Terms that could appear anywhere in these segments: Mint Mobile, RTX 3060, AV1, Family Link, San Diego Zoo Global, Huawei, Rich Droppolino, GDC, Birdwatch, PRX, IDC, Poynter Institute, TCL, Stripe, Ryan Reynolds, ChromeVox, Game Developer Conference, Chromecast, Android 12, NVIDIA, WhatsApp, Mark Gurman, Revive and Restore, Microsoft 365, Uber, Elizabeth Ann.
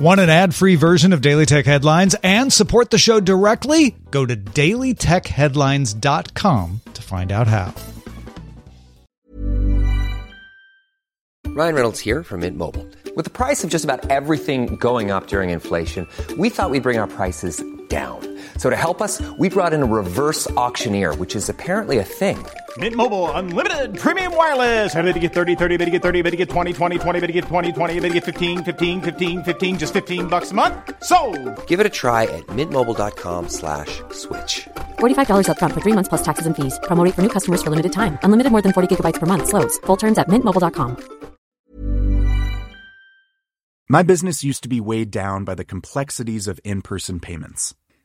Want an ad-free version of Daily Tech Headlines and support the show directly? Go to dailytechheadlines.com to find out how. Ryan Reynolds here from Mint Mobile. With the price of just about everything going up during inflation, we thought we'd bring our prices down. So to help us, we brought in a reverse auctioneer, which is apparently a thing. Mint Mobile Unlimited Premium Wireless. How to get 30, 30, how to get 30, how to get 20, 20, 20, how to get 20, 20, how to get 15, 15, 15, 15, just $15 a month? Sold! Give it a try at mintmobile.com/switch. $45 up front for 3 months plus taxes and fees. Promo rate for new customers for limited time. Unlimited more than 40 gigabytes per month. Slows full terms at mintmobile.com. My business used to be weighed down by the complexities of in-person payments.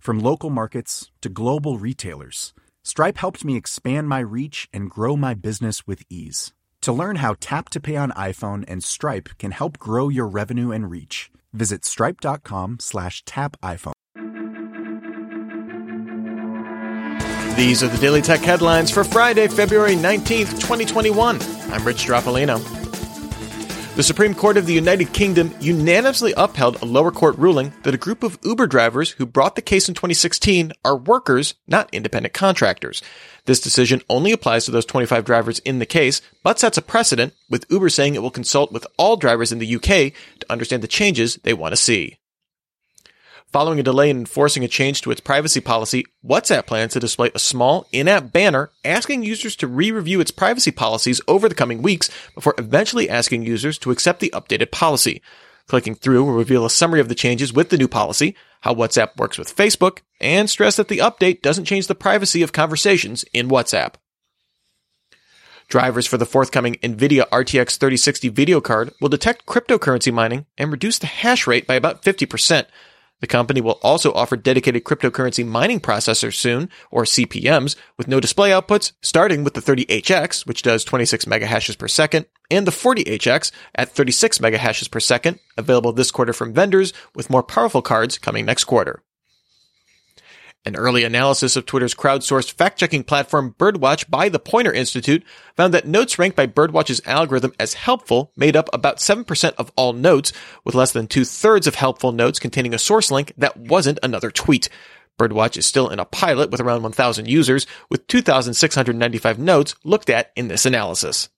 From local markets to global retailers, Stripe helped me expand my reach and grow my business with ease. To learn how Tap to Pay on iPhone and Stripe can help grow your revenue and reach, visit stripe.com/tapiphone. These are the Daily Tech Headlines for Friday, February 19th, 2021. I'm Rich Droppolino. The Supreme Court of the United Kingdom unanimously upheld a lower court ruling that a group of Uber drivers who brought the case in 2016 are workers, not independent contractors. This decision only applies to those 25 drivers in the case, but sets a precedent, with Uber saying it will consult with all drivers in the UK to understand the changes they want to see. Following a delay in enforcing a change to its privacy policy, WhatsApp plans to display a small in-app banner asking users to re-review its privacy policies over the coming weeks before eventually asking users to accept the updated policy. Clicking through will reveal a summary of the changes with the new policy, how WhatsApp works with Facebook, and stress that the update doesn't change the privacy of conversations in WhatsApp. Drivers for the forthcoming NVIDIA RTX 3060 video card will detect cryptocurrency mining and reduce the hash rate by about 50%. The company will also offer dedicated cryptocurrency mining processors soon, or CPMs, with no display outputs, starting with the 30HX, which does 26 megahashes per second, and the 40HX at 36 megahashes per second, available this quarter from vendors, with more powerful cards coming next quarter. An early analysis of Twitter's crowdsourced fact-checking platform Birdwatch by the Poynter Institute found that notes ranked by Birdwatch's algorithm as helpful made up about 7% of all notes, with less than two-thirds of helpful notes containing a source link that wasn't another tweet. Birdwatch is still in a pilot with around 1,000 users, with 2,695 notes looked at in this analysis.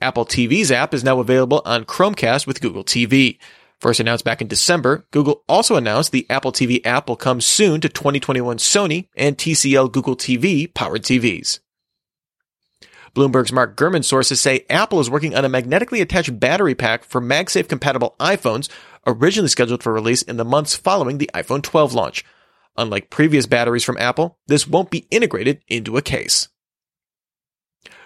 Apple TV's app is now available on Chromecast with Google TV. First announced back in December, Google also announced the Apple TV app will come soon to 2021 Sony and TCL Google TV-powered TVs. Bloomberg's Mark Gurman sources say Apple is working on a magnetically attached battery pack for MagSafe-compatible iPhones, originally scheduled for release in the months following the iPhone 12 launch. Unlike previous batteries from Apple, this won't be integrated into a case.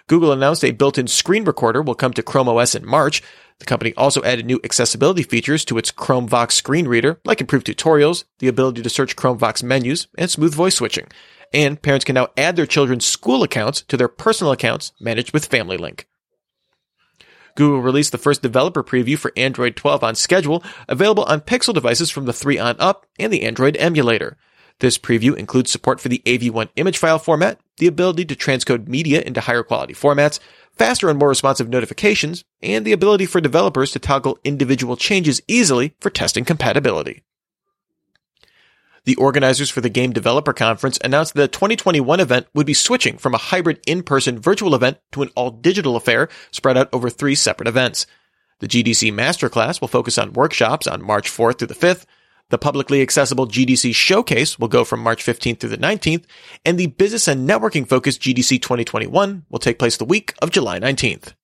Google announced a built-in screen recorder will come to Chrome OS in March. The company also added new accessibility features to its ChromeVox screen reader, like improved tutorials, the ability to search ChromeVox menus, and smooth voice switching. And parents can now add their children's school accounts to their personal accounts managed with Family Link. Google released the first developer preview for Android 12 on schedule, available on Pixel devices from the 3 on up and the Android emulator. This preview includes support for the AV1 image file format, the ability to transcode media into higher quality formats, faster and more responsive notifications, and the ability for developers to toggle individual changes easily for testing compatibility. The organizers for the Game Developer Conference announced that the 2021 event would be switching from a hybrid in-person virtual event to an all-digital affair spread out over 3 separate events. The GDC Masterclass will focus on workshops on March 4th through the 5th, the publicly accessible GDC Showcase will go from March 15th through the 19th, and the business and networking-focused GDC 2021 will take place the week of July 19th.